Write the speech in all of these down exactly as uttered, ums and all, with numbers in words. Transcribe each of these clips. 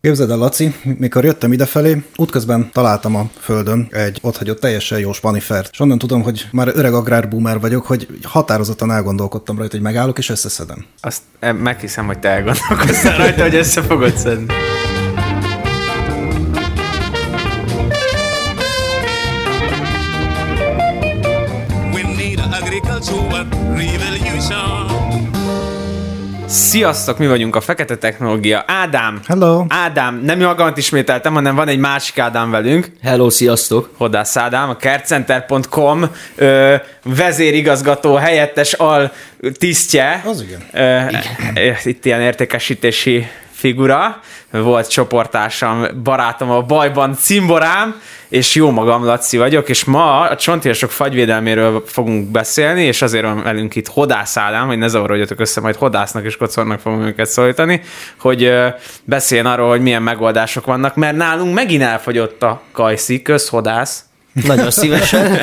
Képzeld el, Laci, mikor jöttem idefelé, útközben találtam a földön egy otthagyott teljesen jó spanifert. És onnan tudom, hogy már öreg agrárboomer vagyok, hogy határozottan elgondolkodtam rajta, hogy megállok és összeszedem. Azt meghiszem, hogy te elgondolkoztál rajta, hogy össze fogod szedni. Sziasztok, mi vagyunk a Fekete Technológia. Ádám! Hello! Ádám, nem jól magam ismételtem, hanem van egy másik Ádám velünk. Hello, sziasztok! Hodász Ádám, a kert center pont com ö, vezérigazgató, helyettes al tisztje. Az igen. Ö, igen. Itt ilyen értékesítési figura. Volt csoportársam, barátom a bajban, cimborám, és jó magam, Laci vagyok, és ma a Csonthéjasok fagyvédelméről fogunk beszélni, és azért van velünk itt Hodász Ádám, hogy ne zavarodjatok össze, majd Hodásznak és Kocornak fogunk őket szólítani, hogy beszéljen arról, hogy milyen megoldások vannak, mert nálunk megint elfogyott a kajszi, kösz Hodász. Nagyon szívesen.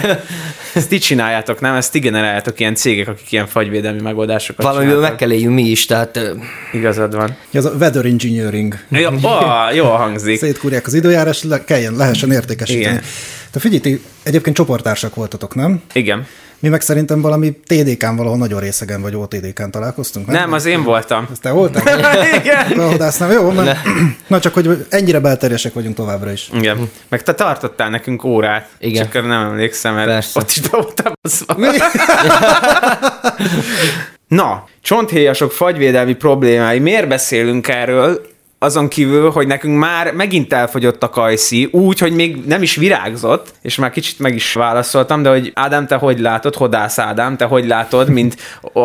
Ezt ti csináljátok, nem? Ezt ti generáljátok, ilyen cégek, akik ilyen fagyvédelmi megoldásokat csinálnak. Valamiből meg kell éljünk mi is, tehát... Igazad van. Ez a weather engineering. Ja, ó, jól hangzik. Szétkúrják az időjárás, le, kelljen, lehessen értékesíteni. Igen. De figyelj, ti egyébként csoporttársak voltatok, nem? Igen. Mi meg szerintem valami té dé ká-n valahol nagyon részegen vagy ó té dé ká-n találkoztunk. Nem, nem az én voltam. Ezt te voltál? Igen. A Hodász nem, jó? Mert... Na csak, hogy ennyire belterjesek vagyunk továbbra is. Igen. Meg te tartottál nekünk órát. Igen. Csak nem emlékszem, mert persze. Ott is be voltam baszva. Na, Csonthéjasok fagyvédelmi problémái. Miért beszélünk erről? Azon kívül, hogy nekünk már megint elfogyott a kajszi, úgy, hogy még nem is virágzott, és már kicsit meg is válaszoltam, de hogy Ádám, te hogy látod, Hodász Ádám, te hogy látod, mint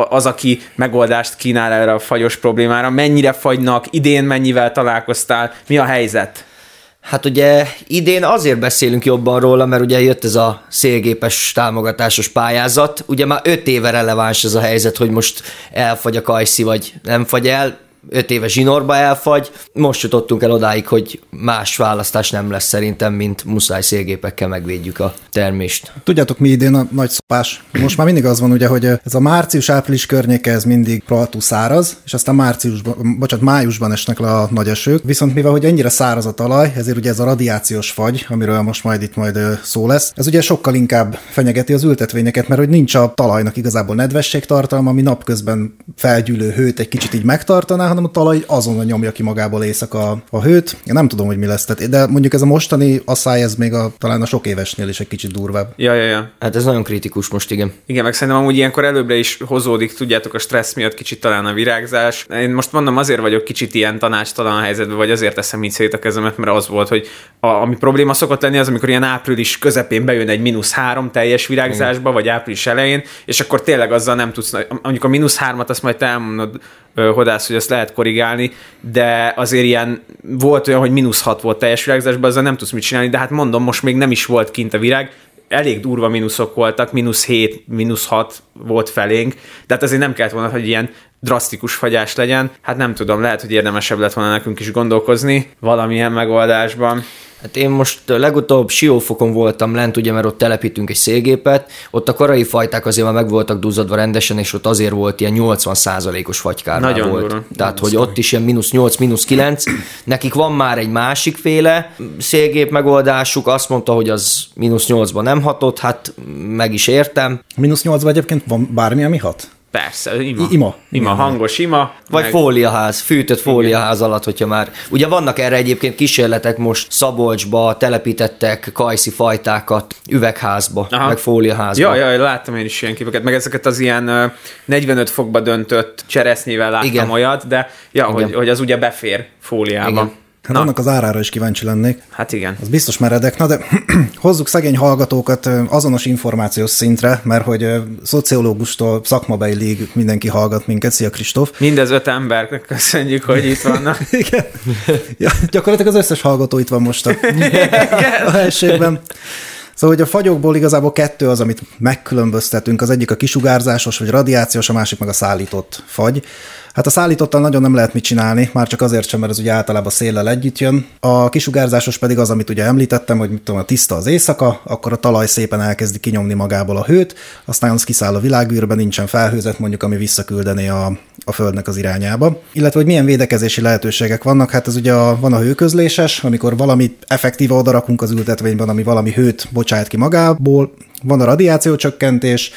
az, aki megoldást kínál erre a fagyos problémára, mennyire fagynak, idén mennyivel találkoztál, mi a helyzet? Hát ugye idén azért beszélünk jobban róla, mert ugye jött ez a szélgépes támogatásos pályázat, ugye már öt éve releváns ez a helyzet, hogy most elfagy a kajszi, vagy nem fagy el, öt éve zsinórba elfagy, most jutottunk el odáig, hogy más választás nem lesz szerintem, mint muszáj szélgépekkel megvédjük a termést. Tudjátok, mi idén a nagy szopás? Most már mindig az van ugye, hogy ez a március-április környéke, ez mindig rohadtul száraz, és aztán márciusban, bocsánat, májusban esnek le a nagy esők, viszont mivel hogy ennyire száraz a talaj, ezért ugye ez a radiációs fagy, amiről most majd itt majd szó lesz, ez ugye sokkal inkább fenyegeti az ültetvényeket, mert hogy nincs a talajnak igazából nedvességtartalma, ami napközben felgyűlő hőt egy kicsit így megtartaná, hanem a talaj azonnal nyomja ki magából éjszaka a hőt. Én nem tudom, hogy mi lesz, tehát, de mondjuk ez a mostani asszály, ez még a, talán a sok évesnél is egy kicsit durvább. Ja, ja, ja. Hát ez nagyon kritikus most, igen. Igen, meg szerintem amúgy ilyenkor előbbre is hozódik, tudjátok, a stressz miatt kicsit talán a virágzás. Én most mondom, azért vagyok kicsit ilyen tanácstalan helyzetben, vagy azért teszem így szét a kezemet, mert az volt, hogy a, ami probléma szokott lenni, az amikor ilyen április közepén bejön egy mínusz három teljes virágzásba, igen. Vagy április elején, és akkor tényleg azzal nem tudsz, mondjuk a mínusz hármat azt majd te elmondod, Hodász, hogy azt lehet korrigálni, de azért ilyen volt olyan, hogy mínusz hat volt teljes virágzásban, azzal nem tudsz mit csinálni, de hát mondom, most még nem is volt kint a virág, elég durva mínuszok voltak, mínusz hét, mínusz hat volt felénk, de hát azért nem kellett volna, hogy ilyen drasztikus fagyás legyen, hát nem tudom, lehet, hogy érdemesebb lett volna nekünk is gondolkozni valamilyen megoldásban. Hát én most legutóbb Siófokon voltam lent, ugye, mert ott telepítünk egy szélgépet, ott a korai fajták azért már meg voltak duzzadva rendesen, és ott azért volt ilyen nyolcvan százalékos fagykárnál nagyon volt. Durva. Tehát, hogy ott is ilyen mínusz nyolc, mínusz kilenc. Nekik van már egy másik féle szélgép megoldásuk, azt mondta, hogy az mínusz nyolcban nem hatott, hát meg is értem. Mínusz nyolcban egyébként van bármi, ami hat? Persze, ima. Ima. Ima, hangos ima. Vagy meg... fóliaház, fűtött fóliaház alatt, hogyha már... Ugye vannak erre egyébként kísérletek most, Szabolcsba telepítettek kajszi fajtákat üvegházba, aha. Meg fóliaházba. Jaj, jaj, láttam én is ilyen képeket, meg ezeket az ilyen negyvenöt fokba döntött cseresznyével láttam, igen. Olyat, de ja, hogy, hogy az ugye befér fóliába. Igen. Hát na. Annak az árára is kíváncsi lennék. Hát igen. Az biztos meredek. Na de hozzuk szegény hallgatókat azonos információs szintre, mert hogy szociológustól szakmabeliig mindenki hallgat minket. Szia, Kristóf! Mindez öt embernek köszönjük, hogy itt vannak. Igen. Ja, gyakorlatilag az összes hallgató itt van most a, a helységben. Szóval, hogy a fagyokból igazából kettő az, amit megkülönböztetünk. Az egyik a kisugárzásos vagy radiációs, a másik meg a szállított fagy. Hát a szállítottal nagyon nem lehet mit csinálni, már csak azért sem, mert ez ugye általában széllel együtt jön. A kisugárzásos pedig az, amit ugye említettem, hogy mit tudom, a tiszta az éjszaka, akkor a talaj szépen elkezdi kinyomni magából a hőt, aztán az kiszáll a világűrbe, nincsen felhőzet mondjuk, ami visszaküldené a, a földnek az irányába. Illetve, hogy milyen védekezési lehetőségek vannak, hát ez ugye a, van a hőközléses, amikor valami effektíve odarakunk az ültetvényben, ami valami hőt bocsát ki magából, van a radiációcsökkentés,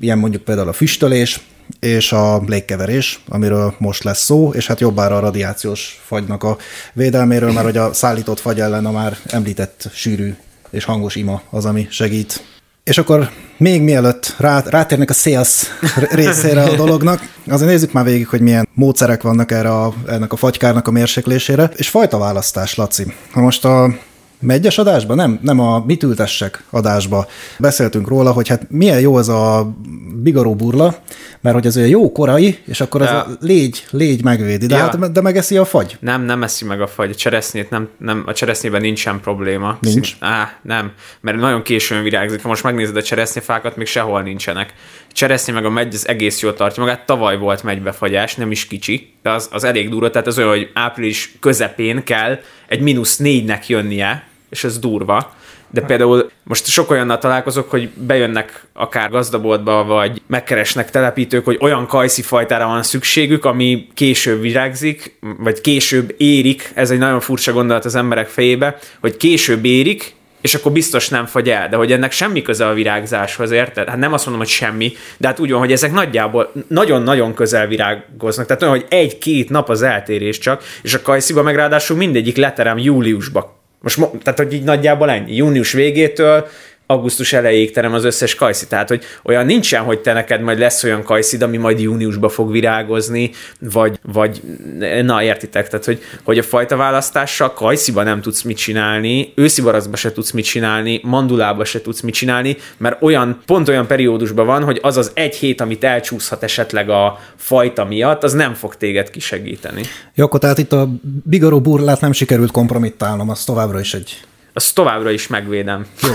ilyen mondjuk például a füstölés, és a légkeverés, amiről most lesz szó, és hát jobbára a radiációs fagynak a védelméről, mert hogy a szállított fagy ellen a már említett sűrű és hangos ima az, ami segít. És akkor még mielőtt rátérnek a sales részére a dolognak, azért nézzük már végig, hogy milyen módszerek vannak erre a, ennek a fagykárnak a mérséklésére, és fajta választás, Laci. Ha most a Megyes adásba? Nem, nem a mit ültessek adásba. Beszéltünk róla, hogy hát milyen jó az a bigaró burla, mert hogy az olyan jó korai, és akkor az ja. a légy, légy megvédi, de, ja. hát, de megeszi a fagy. Nem, nem eszi meg a fagy. A cseresznyét nem, nem, a cseresznyében nincsen probléma. Nincs? Á, nem, mert nagyon későn virágzik. Ha most megnézed a cseresznyefákat, még sehol nincsenek. A cseresznyi meg a megy, az egész jól tartja magát. Tavaly volt megybefagyás, nem is kicsi, de az, az elég durva, tehát az olyan, hogy április közepén kell egy mínusz négynek jönnie, és ez durva. De például most sok olyannal találkozok, hogy bejönnek akár gazdaboltba, vagy megkeresnek telepítők, hogy olyan kajszi fajtára van szükségük, ami később virágzik, vagy később érik, ez egy nagyon furcsa gondolat az emberek fejébe, hogy később érik, és akkor biztos nem fagy el, de hogy ennek semmi köze a virágzáshoz, érted? Hát nem azt mondom, hogy semmi, de hát úgy van, hogy ezek nagyjából nagyon-nagyon közel virágoznak, tehát olyan, hogy egy-két nap az eltérés csak, és a kajsziba meg ráadásul mindegyik leterem júliusba. Most, tehát, hogy így nagyjából ennyi. Június végétől augusztus elejéig terem az összes kajszi. Tehát, hogy olyan nincsen, hogy te neked majd lesz olyan kajszid, ami majd júniusban fog virágozni, vagy, vagy na, értitek, tehát, hogy, hogy a fajta választással kajsziba nem tudsz mit csinálni, őszibaraszba se tudsz mit csinálni, mandulába se tudsz mit csinálni, mert olyan, pont olyan periódusban van, hogy az az egy hét, amit elcsúszhat esetleg a fajta miatt, az nem fog téged kisegíteni. Jó, akkor tehát itt a bigaró burlát nem sikerült kompromittálnom, az továbbra is egy... Azt továbbra is megvédem. Jó.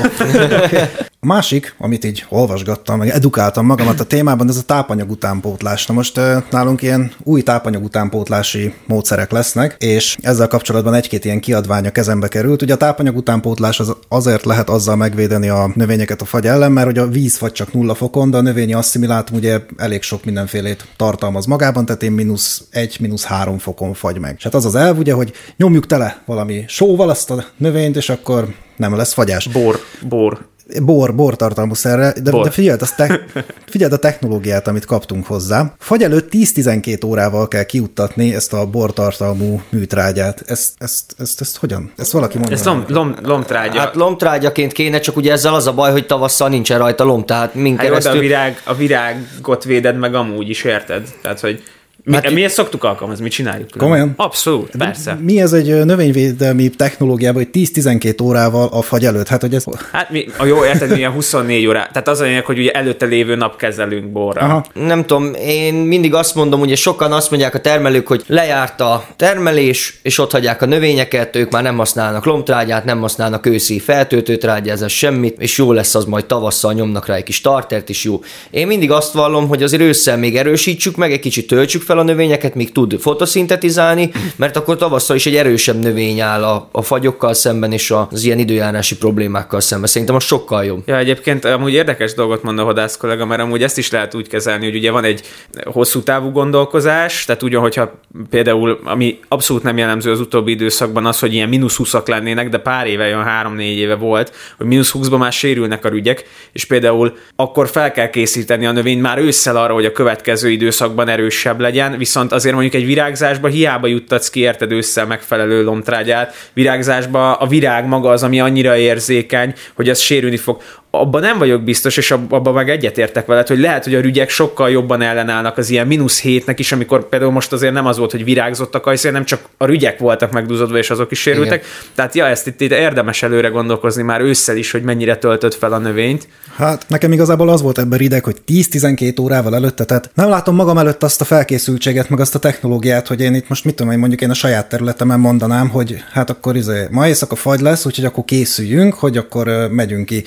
A másik, amit így olvasgattam, meg edukáltam magamat a témában, ez a tápanyag utánpótlás. Na most nálunk ilyen új tápanyag utánpótlási módszerek lesznek, és ezzel kapcsolatban egy-két ilyen kiadvány a kezembe került. Ugye a tápanyag utánpótlás az azért lehet azzal megvédeni a növényeket a fagy ellen, mert hogy a víz fagy csak nulla fokon, de a növényi asszimilátum ugye elég sok mindenfélét tartalmaz magában, tehát én mínusz egy, mínusz három fokon fagy meg. És hát az az elv ugye, hogy nyomjuk tele valami sóval azt a növényt, és akkor akkor nem lesz fagyás. Bor, bor. Bor, bor tartalmú szerre, de, de figyeld, te, figyeld a technológiát, amit kaptunk hozzá. Fagy előtt tíz-tizenkét órával kell kiuttatni ezt a bortartalmú műtrágyát. Ezt, ezt, ezt, ezt hogyan? Ezt valaki mondja? Ez lom, lom, lomtrágya. Hát lomtrágyaként kéne, csak ugye ezzel az a baj, hogy tavasszal nincsen rajta lom, tehát mink hát keresztül... A, virág, a virágot véded meg amúgy is, érted? Tehát, hogy... Mi, hát, mi ezt szoktuk alkalmazni, mi csináljuk. Komolyan? Különben. Abszolút, persze. Mi ez egy növényvédelmi technológiában, hogy tíz-tizenkét órával a fagy előtt? Hát, hogy ez... Hát mi, a jó, érted, mi ilyen huszonnégy órá. Tehát az a lényeg, hogy ugye előtte lévő nap kezelünk borra. Aha. Nem tudom, én mindig azt mondom, ugye sokan azt mondják a termelők, hogy lejárt a termelés, és ott hagyják a növényeket, ők már nem használnak lomtrágyát, nem használnak őszi feltöltőtrágyázat, semmit, és jó lesz az, majd tavasszal nyomnak rá egy kis startert is jó. Én mindig azt vallom, hogy azért ősszel még erősítsük meg, egy kicsit töltsük fel a növényeket, még tud fotoszintetizálni, mert akkor tavasszal is egy erősebb növény áll a, a fagyokkal szemben és az ilyen időjárási problémákkal szemben. Szerintem az sokkal jobb. Ja, egyébként amúgy érdekes dolgot mond a Hodász kollega, mert amúgy ezt is lehet úgy kezelni, hogy ugye van egy hosszú távú gondolkozás, tehát ugyan, hogyha például, ami abszolút nem jellemző az utóbbi időszakban az, hogy ilyen mínusz húszak lennének, de pár éve, olyan három-négy éve volt, hogy mínusz húszban már sérülnek a rügyek, és például akkor fel kell készíteni a növényt már ősszel arra, hogy a következő időszakban erősebb legyen. Viszont azért mondjuk egy virágzásba hiába juttatsz ki, érted, ősszel megfelelő lomtrágyát, virágzásba a virág maga az, ami annyira érzékeny, hogy az sérülni fog. Abban nem vagyok biztos, és abban meg egyetértek veled, hogy lehet, hogy a rügyek sokkal jobban ellenállnak az ilyen mínusz hétnek is, amikor például most azért nem az volt, hogy virágzott a kajszél, nem csak a rügyek voltak megduzadva, és azok is sérültek. Igen. Tehát ja, ezt itt, itt érdemes előre gondolkozni már ősszel is, hogy mennyire töltött fel a növényt. Hát nekem igazából az volt ebben rideg, hogy tíz-tizenkét órával előtte, tehát nem látom magam előtt azt a felkészültséget, meg azt a technológiát, hogy én itt most mit tudom, mondjuk én a saját területemen mondanám, hogy hát akkor izé, ma éjszaka fagy lesz, úgyhogy akkor készüljünk, hogy akkor megyünk ki.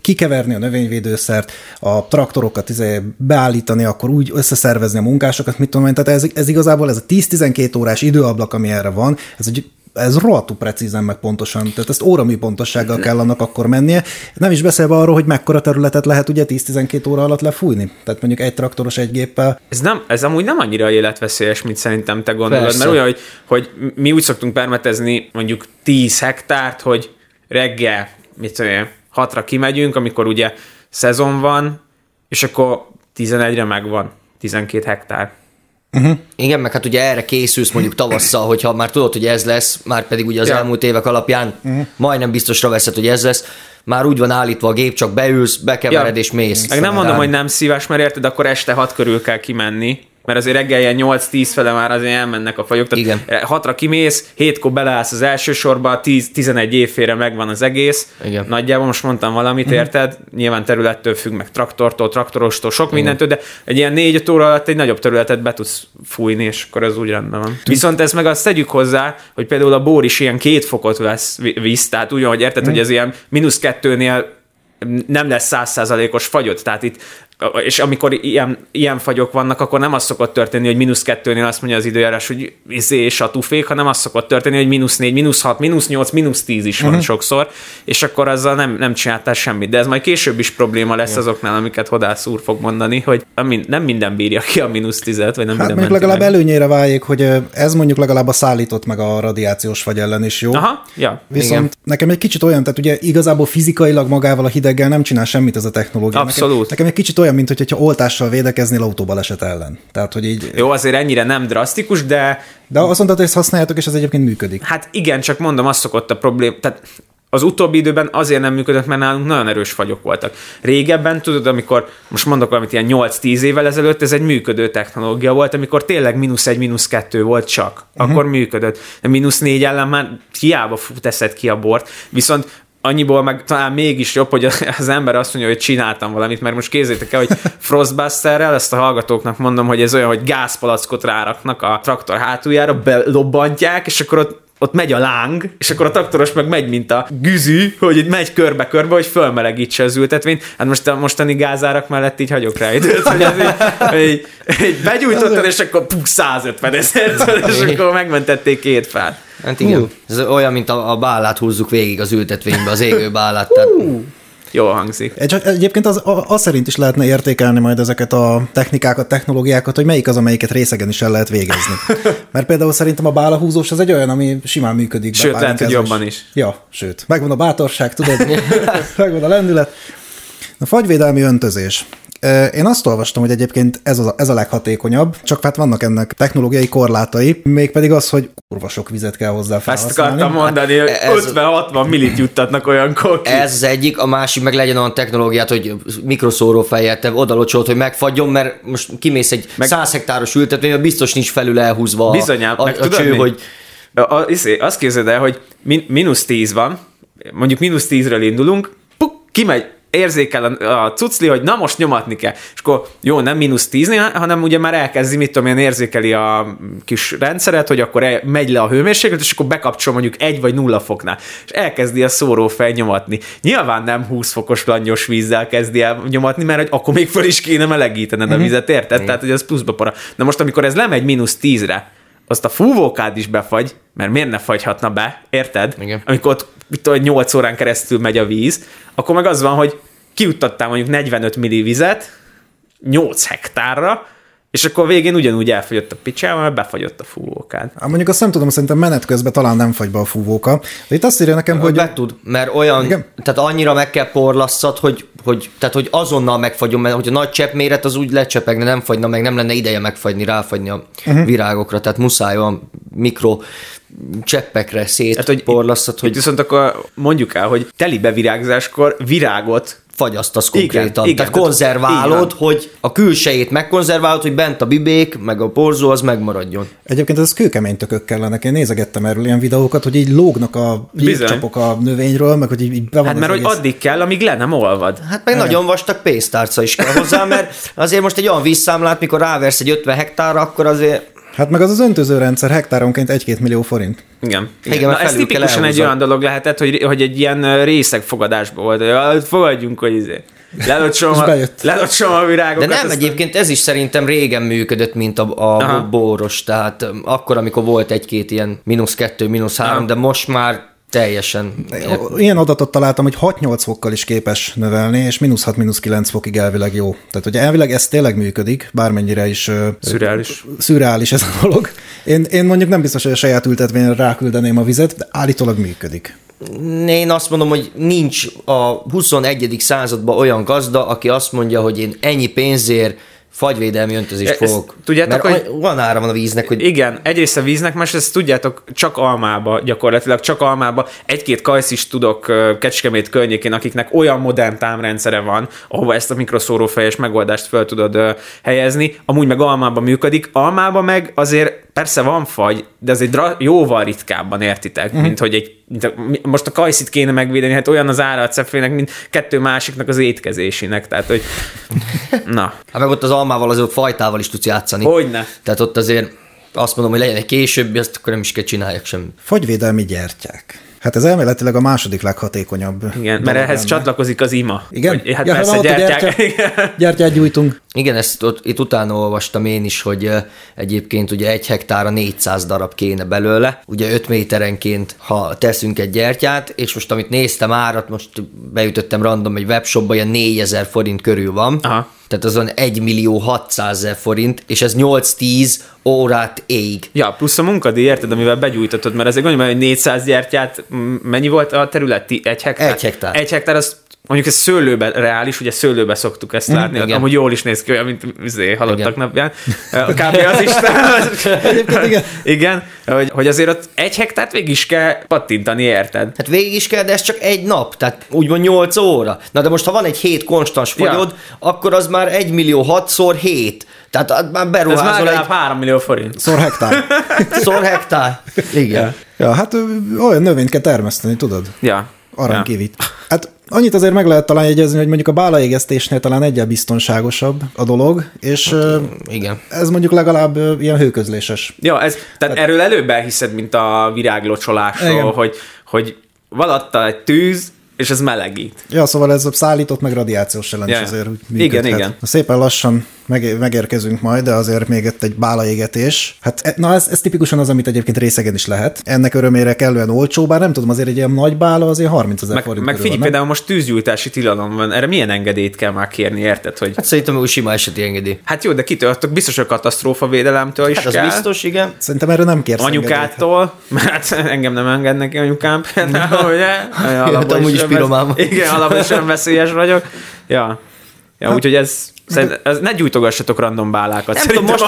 kikeverni a növényvédőszert, a traktorokat izé beállítani, akkor úgy összeszervezni a munkásokat, mit tudom én, tehát ez, ez igazából ez a tíz-tizenkét órás időablak, ami erre van, ez egy ez rohadtul precízen meg pontosan, tehát ezt órami pontossággal kell annak akkor mennie. Nem is beszélve arról, hogy mekkora területet lehet ugye tíz-tizenkét óra alatt lefújni. Tehát mondjuk egy traktoros egy géppel. Ez, nem, ez amúgy nem annyira életveszélyes, mint szerintem te gondolod. Persze. Mert olyan, hogy, hogy mi úgy szoktunk permetezni mondjuk tíz hektárt, hogy reggel mit olyan, hatra kimegyünk, amikor ugye szezon van, és akkor tizenegyre megvan tizenkét hektár. Uh-huh. Igen, meg hát ugye erre készülsz mondjuk tavasszal, hogyha már tudod, hogy ez lesz, már pedig ugye az ja. elmúlt évek alapján uh-huh. majdnem biztosra veszed, hogy ez lesz, már úgy van állítva a gép, csak beülsz, bekevered ja. és mész. Meg nem mondom, hogy nem szívás, mert érted, akkor este hat körül kell kimenni, mert azért reggel ilyen nyolc-tíz fele már azért elmennek a fajok. Tehát hatra kimész, hétkor beleállsz az első sorba, tíz-tizenegy évfére megvan az egész. Igen. Nagyjából most mondtam valamit, érted? Nyilván területtől függ, meg traktortól, traktorostól, sok mindentől, de egy ilyen négy-öt óra alatt egy nagyobb területet be tudsz fújni, és akkor az úgy rendben van. Viszont ezt meg azt tegyük hozzá, hogy például a bór is ilyen két fokot vesz, visz, tehát úgy, hogy érted, hogy ez ilyen mínusz kettőnél nem lesz száz százalékos fagyot, tehát itt, és amikor ilyen, ilyen fagyok vannak, akkor nem az szokott történni, hogy mínusz kettőnél azt mondja az időjárás, hogy izé és a tufék, hanem az szokott történni, hogy mínusz négy, mínusz hat, mínusz nyolc, mínusz tíz is van uh-huh. sokszor, és akkor azzal nem, nem csináltál semmit. De ez majd később is probléma lesz azoknál, amiket Hodász úr fog mondani, hogy nem minden bírja ki a mínusz tizet, vagy nem hát minden bírja. Legalább meg. Előnyére váljék, hogy ez mondjuk legalább a szállított meg a radiációs fagy ellen is jó. Aha, ja. Viszont igen. Nekem egy kicsit olyan, tehát ugye igazából fizikailag magával a hideggel nem csinál semmit ez a technológia. Abszolút. Nekem egy kicsit olyan, mint hogyha oltással védekeznél autóbaleset ellen. Tehát, hogy így... Jó, azért ennyire nem drasztikus, de... De azt mondtad, hogy ezt használjátok, és ez egyébként működik. Hát igen, csak mondom, az szokott a probléma... Tehát az utóbbi időben azért nem működött, mert nálunk nagyon erős fagyok voltak. Régebben, tudod, amikor most mondok valamit ilyen nyolc-tíz évvel ezelőtt, ez egy működő technológia volt, amikor tényleg mínusz egy, mínusz kettő volt csak. Akkor uh-huh. működött. De mínusz négy ellen már hiába teszed ki a bort. Viszont annyiból meg talán mégis jobb, hogy az ember azt mondja, hogy csináltam valamit, mert most kézzétek el, hogy Frostbusterrel, ezt a hallgatóknak mondom, hogy ez olyan, hogy gázpalackot ráraknak a traktor hátuljára, belobbantják, és akkor ott, ott megy a láng, és akkor a traktoros meg megy, mint a güzű, hogy megy körbe-körbe, hogy fölmelegítse az ültetvényt. Hát most a mostani gázárak mellett így hagyok rá időt, hogy így, így begyújtottad, és akkor puk, százötven ezertől, és akkor megmentették két fát. Hát igen, uh. ez olyan, mint a, a bálát húzzuk végig az ültetvénybe, az égő bálát. Tehát... Uh. Jól hangzik. Egy, egyébként az, az szerint is lehetne értékelni majd ezeket a technikákat, technológiákat, hogy melyik az, amelyiket részegen is el lehet végezni. Mert például szerintem a bálahúzós az egy olyan, ami simán működik. Sőt, be, lehet, hogy jobban is. Ja, sőt. Megvan a bátorság, tudod, megvan a lendület. A fagyvédelmi öntözés. Én azt olvastam, hogy egyébként ez a, ez a leghatékonyabb, csak hát vannak ennek technológiai korlátai, mégpedig az, hogy kurva sok vizet kell hozzá felhasználni. Ezt akartam mondani, hogy ötven-hatvan millit juttatnak olyankor ki. Ez az egyik, a másik meg legyen olyan technológiát, hogy mikroszórófejjel te odalocsolt, hogy megfagyjon, mert most kimész egy meg... száz hektáros ültetvény, biztos nincs felül elhúzva bizonyám, a, a cső, mi? Hogy... A, azt képzeld el, hogy min, mínusz tíz van, mondjuk mínusz tízről indulunk, puk, kimegy, érzékel a cucli, hogy na most nyomatni kell. És akkor jó, nem mínusz tíznél, hanem ugye már elkezdi, mit tudom én, érzékeli a kis rendszeret, hogy akkor el, megy le a hőmérséklet, és akkor bekapcsol mondjuk egy vagy nulla foknál. És elkezdi a szórófej nyomatni. Nyilván nem húsz fokos langyos vízzel kezdi el nyomatni, mert hogy akkor még föl is kéne melegítened a vizet, érted? Mm-hmm. Tehát, hogy az pluszba para. Na most, amikor ez lemegy mínusz tízre, azt a fúvókád is befagy, mert miért ne fagyhatna be, érted? Igen. Amikor ott, mit tudom, nyolc órán keresztül megy a víz, akkor meg az van, hogy kiuttattál mondjuk negyvenöt milli vizet nyolc hektárra, és akkor végén ugyanúgy elfogyott a picsával, mert befagyott a fúvókád. Hát mondjuk azt nem tudom, szerintem menet közben talán nem fagy be a fúvóka. De itt azt írja nekem, hogy... Be tud, mert olyan, igen? Tehát annyira meg kell porlasszat, hogy, hogy, tehát, hogy azonnal megfagyom, mert hogyha nagy cseppméret, az úgy lecsepegne, nem fagyna meg, nem lenne ideje megfagyni, ráfagyni a uh-huh. virágokra, tehát muszáj olyan mikro... cseppekre szétporlasztod. Hát, hogy... Viszont akkor mondjuk el, hogy telibe virágzáskor virágot fagyasztasz konkrétan. Igen, tehát igen, konzerválod, igen. Hogy a külsejét megkonzerválod, hogy bent a bibék, meg a porzó, az megmaradjon. Egyébként ez kőkemény tökök kellene. Én nézegettem erről ilyen videókat, hogy így lógnak a jégcsapok a növényről, meg hogy így be van. Hát mert hogy egész... addig kell, amíg le nem olvad. Hát meg igen. Nagyon vastag pénztárca is kell hozzá, mert azért most egy olyan vízszámlát, mikor ráversz egy ötven hektárra, akkor azért... Hát meg az az öntözőrendszer hektáronként egy-két millió forint. Igen. Igen. Na, na ez tipikusan egy olyan dolog lehetett, hogy, hogy egy ilyen részegfogadásban volt. Ja, fogadjunk, hogy izé. Lelocsom a virágokat. De nem, aztán... egyébként ez is szerintem régen működött, mint a, a bóros. Tehát akkor, amikor volt egy-két ilyen mínusz kettő, mínusz három, de most már teljesen. Ilyen adatot találtam, hogy hat-nyolc fokkal is képes növelni, és mínusz hat mínusz kilenc fokig elvileg jó. Tehát ugye elvileg ez tényleg működik, bármennyire is szürreális, szürreális ez a dolog. Én, én mondjuk nem biztos, hogy a saját ültetvényre ráküldeném a vizet, de állítólag működik. Én azt mondom, hogy nincs a huszonegyedik században olyan gazda, aki azt mondja, hogy én ennyi pénzért fagyvédelmi öntözést fogok. Tudjátok, mert hogy van ára van a víznek. Hogy... Igen, egyrészt a víznek, másrészt tudjátok, csak almába, gyakorlatilag csak almába. Egy-két kajsz is tudok Kecskemét környékén, akiknek olyan modern támrendszere van, ahova ezt a mikroszórófejes megoldást föl tudod helyezni. Amúgy meg almába működik. Almába meg azért persze van fagy, de azért dra- jóval ritkábban, értitek, mm. mint hogy egy most a kajszit kéne megvédeni, hát olyan az ára a cefének, mint kettő másiknak az étkezésének, tehát hogy na. Hát meg ott az almával, az fajtával is tudsz játszani. Hogyne. Tehát ott azért azt mondom, hogy legyen egy később, azt akkor nem is kell csinálják semmit. Fagyvédelmi gyertyák. Hát ez elméletileg a második leghatékonyabb. Igen, mert ehhez lenne. Csatlakozik az ima. Igen? Hogy, hát ja, persze, gyertyák. Gyertyát, gyertyát gyújtunk. Igen, ezt ott, itt utána olvastam én is, hogy egyébként ugye egy hektára négyszáz darab kéne belőle. Ugye öt méterenként, ha teszünk egy gyertyát, és most amit néztem árat, most beütöttem random egy webshopba, ilyen négyezer forint körül van. Aha. Tehát azon egymillió-hatszázezer forint, és ez nyolc-tíz órát ég. Ja, plusz a munkadíj, érted, amivel begyújtatod, mert ezek gondolom, hogy négyszáz gyertyát, mennyi volt a terület? Egy hektár? Egy hektár. Egy hektár, az mondjuk ez szőlőben reális, ugye szőlőben szoktuk ezt látni, mm, amúgy jól is néz ki, olyan, mint izé, halottak napján. Kb. az is. igen. igen. Hogy, hogy azért ott egy hektárt végig is kell pattintani, érted? Hát végig is kell, de ez csak egy nap, tehát úgymond nyolc óra. Na de most, ha van egy hét konstans fogyod, ja. akkor az már egymillió hatszor hét. Tehát már beruházol. Ez már egy... három millió forint. Szor hektár. Szor hektár. Igen. Ja. ja, hát olyan növényt kell termeszteni, tudod? Ja. Aranykivit. Ja. Hát annyit azért meg lehet talán jegyezni, hogy mondjuk a bálaégesztésnél talán egyel biztonságosabb a dolog, és hát, igen. ez mondjuk legalább ilyen hőközléses. Ja, ez, tehát hát, erről előbb elhiszed, mint a viráglocsolásról, hogy, hogy valatta egy tűz, és ez melegít. Ja, szóval ez szállított, meg radiációs ellen ja. is azért működhet. Igen, igen. Szépen lassan meg, megérkezünk majd, de azért még itt egy bálaégetés. Hát na, ez, ez tipikusan az, amit egyébként részegen is lehet. Ennek örömére kellően olcsó, bár nem tudom, azért egy ilyen nagy bála azért harmincezer forint. Meg figyelj, például most tűzgyújtási tilalom van. Erre milyen engedélyt kell már kérni, érted? Hogy... Hát szerintem úgy sima eseti engedély. Hát jó, de kitől? Biztos a katasztrófavédelemtől is hát az kell. Biztos, igen. Szerintem erre nem kérsz anyukától, mert engem nem engednek ki anyukám például, ugye? Piromám. Igen, alaposan veszélyes vagyok. Ja, ja úgyhogy ez, ez ne gyújtogassatok random bálákat. Nem tudom, most,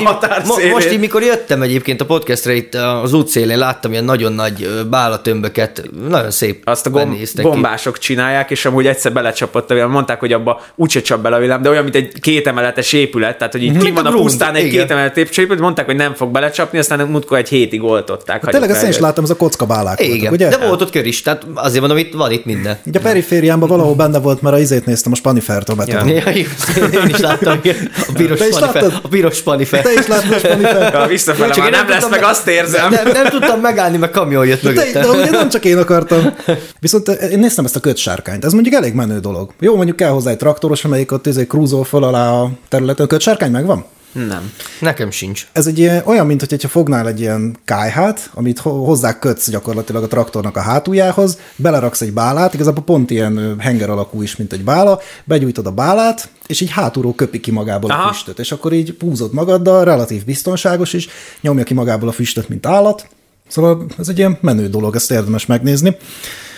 így, most így, mikor jöttem egyébként a podcastre, itt az útszélén láttam ilyen nagyon nagy bálatömböket, nagyon szép. Azt a gomb- gombások ki. Csinálják, és amúgy egyszer belecsapott a villám. Mondták, hogy abba úgyse csap bele a villám, de olyan, mint egy kétemeletes épület, tehát hogy így mm-hmm. ki van a, a pusztán egy kétemeletes épület, mondták, hogy nem fog belecsapni, aztán múltkor egy hétig oltották. Hát tényleg ezt én is láttam, ez a kockabálák voltak, ugye? De volt ott kör is, tehát azért mondom, itt van itt minden. Ugye a perifériámban valahol benne volt, mert a izét néztem, a Spanifertől láttam, a piros Spanifer. A piros Spanifer. Te is láttad a Spanifer. Ja, visszafele már nem lesz, meg azt érzem. Nem, nem tudtam megállni, meg kamion jött mögöttem. De, de ugye nem csak én akartam. Viszont én néztem ezt a kötsárkányt. Ez mondjuk elég menő dolog. Jó, mondjuk kell hozzá egy traktoros, amelyik ott izé krúzol föl alá a területen. A kötsárkány megvan? Nem. Nekem sincs. Ez egy ilyen, olyan, mint hogyha fognál egy ilyen kályhát, amit hozzá kötsz gyakorlatilag a traktornak a hátuljához, beleraksz egy bálát, igazából pont ilyen henger alakú is, mint egy bála, begyújtod a bálát, és így hátulról köpi ki magából Aha. a füstöt, és akkor így húzod magaddal, relatív biztonságos is, nyomja ki magából a füstöt, mint állat. Szóval ez egy ilyen menő dolog, ezt érdemes megnézni.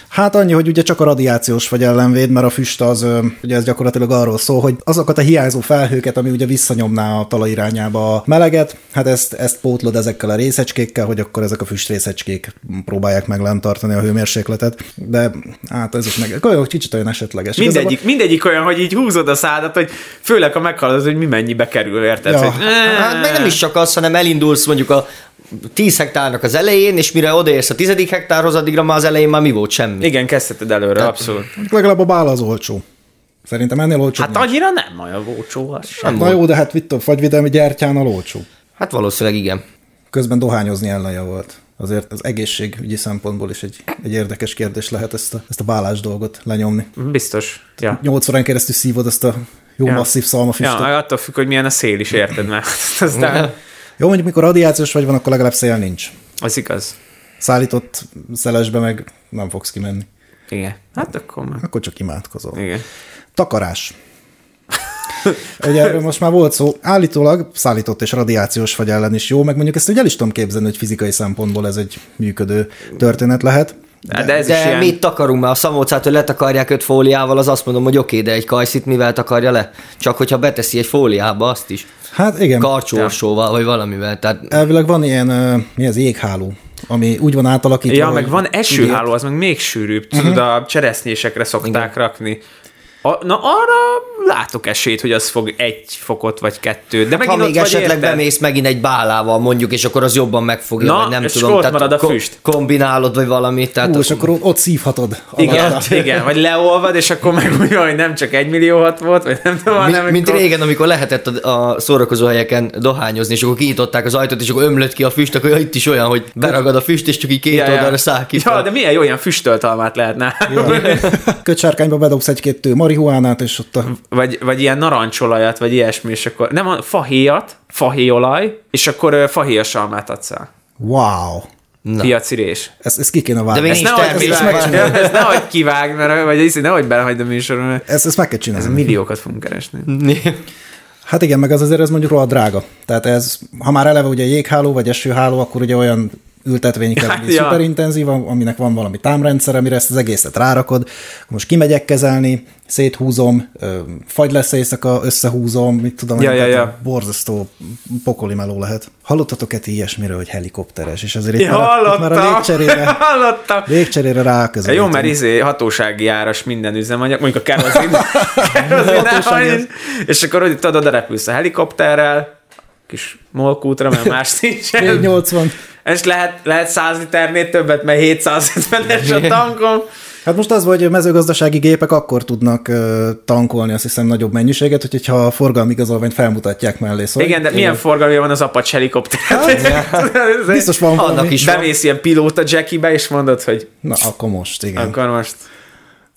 Hát annyi, hogy ugye csak a radiációs vagy ellenvéd, mert a füst az, ugye ez gyakorlatilag arról szól, hogy azokat a hiányzó felhőket, ami ugye visszanyomná a talaj irányába a meleget, hát ezt, ezt pótlod ezekkel a részecskékkel, hogy akkor ezek a füstrészecskék próbálják meg lent tartani a hőmérsékletet, de hát ez is meg olyan kicsit olyan esetleges. Mindegyik, a... mindegyik olyan, hogy így húzod a szádat, hogy főleg, ha meghalad, hogy mi mennyibe kerül, érted? Ja. Hogy... Hát meg nem is csak az, hanem elindulsz mondjuk a tíz hektárnak az elején, és mire odaérsz a tizedik hektárhoz, addigra már az elején már mi volt, semmi. Igen, kezdheted előre, tehát, abszolút. Legalább a bála az olcsó. Szerintem ennél olcsó. Hát annyira nem olyan olcsó. Hát, na jó, de hát vitt a fagyvédelmi gyertyánál olcsó. Hát valószínűleg igen. Közben dohányozni elleje volt. Azért az egészségügyi szempontból is egy, egy érdekes kérdés lehet ezt a, ezt a vállás dolgot lenyomni. Biztos. Ja. Nyolc órán keresztül szívod ezt a jó ja. masszív szalmafüstöt. Ja, attól függ, hogy milyen a szél is, érted már. Aztán... Jó, mondjuk mikor radiációs vagy van, akkor legalább szél nincs. Az igaz. Szállított szelesbe meg nem fogsz kimenni. Igen. Hát akkor már. Akkor csak imádkozol. Igen. Takarás. Ugye erről most már volt szó, állítólag szállított és radiációs fagy ellen is jó, meg mondjuk ezt ugye el is tudom képzelni, hogy fizikai szempontból ez egy működő történet lehet. De, de, de ilyen... mit takarunk már? A szamócát, hogy letakarják öt fóliával, az azt mondom, hogy oké, okay, de egy kajszit mivel takarja le? Csak hogyha beteszi egy fóliába, azt is. Hát igen. Karcsósóval, vagy valamivel. Tehát... Elvileg van ilyen, uh, mi az jégháló, ami úgy van átalakítva. Ja, meg van esőháló, az meg még sűrűbb, uh-huh. tudod, a cseresznyesekre szokták igen. rakni. A, na arra látok esélyt, hogy az fog egy fokot vagy kettő. De ha még esetleg érted? Bemész megint egy bálával mondjuk, és akkor az jobban megfogja, vagy nem tudom. Na, marad a füst. Kombinálod, vagy valamit. Tehát Hú, és akkor ott szívhatod. Igen, igen, vagy leolvad, és akkor meg hogy nem csak egy millió hat volt, vagy nem tudom. Mint, mint régen, amikor lehetett a, a szórakozóhelyeken dohányozni, és akkor kinyitották az ajtót, és akkor ömlött ki a füst, akkor itt is olyan, hogy beragad a füst, és csak így két ja, oldalra ja. szállít. Ja, de milyen jó, olyan füstölt almát lehetne. Kötsárkányba bedobsz egy-két tő marihuánát, és ott a... Vagy, vagy ilyen narancsolajat, vagy ilyesmi, és akkor... Nem, a fahéjat, fahéjolaj, és akkor fahéjas almát adsz el. Wow! Piacirés. Ezt, ezt ki kéne vágni. De ezt nehogy kivágj, ezt nehogy kivágj, mert vagy ezt nehogy belehagyd a műsorban. Ezt, ezt meg kell csinálni. Ez milliókat fogunk keresni. Hát igen, meg az azért ez mondjuk róla drága. Tehát ez, ha már eleve ugye jégháló, vagy esőháló, akkor ugye olyan ültetvények, hát, ja. szuperintenzív, aminek van valami támrendszer, amire ezt az egészet rárakod. Most kimegyek kezelni, széthúzom, fagy lesz éjszaka, összehúzom, mit tudom, ja, ja, ja. borzasztó pokoli meló lehet. Hallottatok-e ti ilyesmiről, hogy helikopteres? És azért itt, ja, már, itt már a légcserére, légcserére ráközelítünk. Jó, mert izé hatósági áras minden üzemanyag, mondjuk a kerozin, kerozin és akkor hogy tudod, repülsz a helikopterrel, kis molkútra, mert más nincsen. nyolcvan És lehet, lehet száz liternél többet, mert hétszázötvenes a tankom. Hát most az, hogy mezőgazdasági gépek akkor tudnak tankolni, azt hiszem, nagyobb mennyiséget, hogyha a forgalmi igazolványt felmutatják mellé. Szóval igen, de én... milyen forgalmi van az Apache helikopter? Hát, biztos van valami. Annak is bemész van. Ilyen pilóta jackibe, és mondod, hogy... Na, akkor most, igen. Akkor most...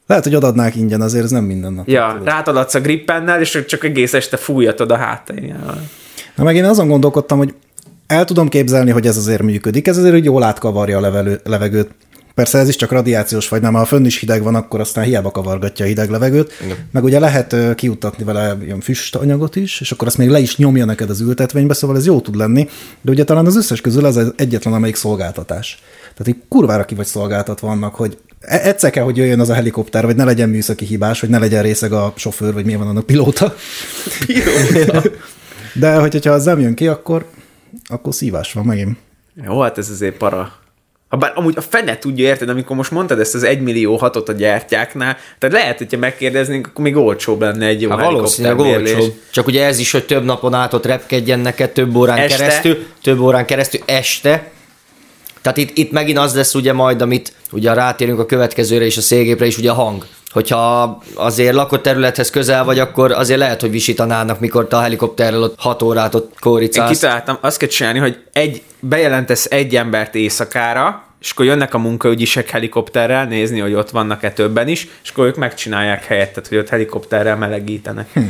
Lehet, hogy odadnák ingyen, azért ez nem minden nap. Ja, rátaladsz a grippennel, és csak egész este fújatod a hátányával. Na meg én azon gondolkodtam, hogy el tudom képzelni, hogy ez azért működik, ez azért, hogy jól átkavarja a levelő, levegőt. Persze ez is csak radiációs fagy, nem, ha fönn is hideg van, akkor aztán hiába kavargatja a hideg levegőt. Igen. Meg ugye lehet kiutatni vele ilyen füstanyagot is, és akkor azt még le is nyomja neked az ültetvénybe, szóval ez jó tud lenni, de ugye talán az összes közül ez egyetlen, amelyik szolgáltatás. Tehát így kurvára ki vagy szolgáltatva annak, hogy egyszer kell, hogy jöjjön az a helikopter, vagy ne legyen műszaki hibás, vagy ne legyen részeg a sofőr, vagy mi van annak pilóta. pilóta. De hogyha az nem jön ki, akkor, akkor szívás van megint. Jó, hát ez azért para. Habár amúgy a fene tudja, érted, amikor most mondtad ezt az egymillió hatot a gyártyáknál, tehát lehet, hogyha megkérdeznénk, akkor még olcsóbb lenne egy jó helikopter. Valószínűleg olcsóbb. Csak ugye ez is, hogy több napon át ott repkedjen neked, több órán este. keresztül, több órán keresztül, este. Tehát itt, itt megint az lesz ugye majd, amit ugye rátérünk a következőre és a szélgépre is, ugye a hang. Hogyha azért lakott területhez közel vagy, akkor azért lehet, hogy visítanának, mikor te a helikopterrel ott hat órát ott kóricálsz. Én kitaláltam, azt kell csinálni, hogy egy, bejelentesz egy embert éjszakára, és akkor jönnek a munkaügyisek helikopterrel nézni, hogy ott vannak-e többen is, és akkor ők megcsinálják helyettet, hogy ott helikopterrel melegítenek. Hm.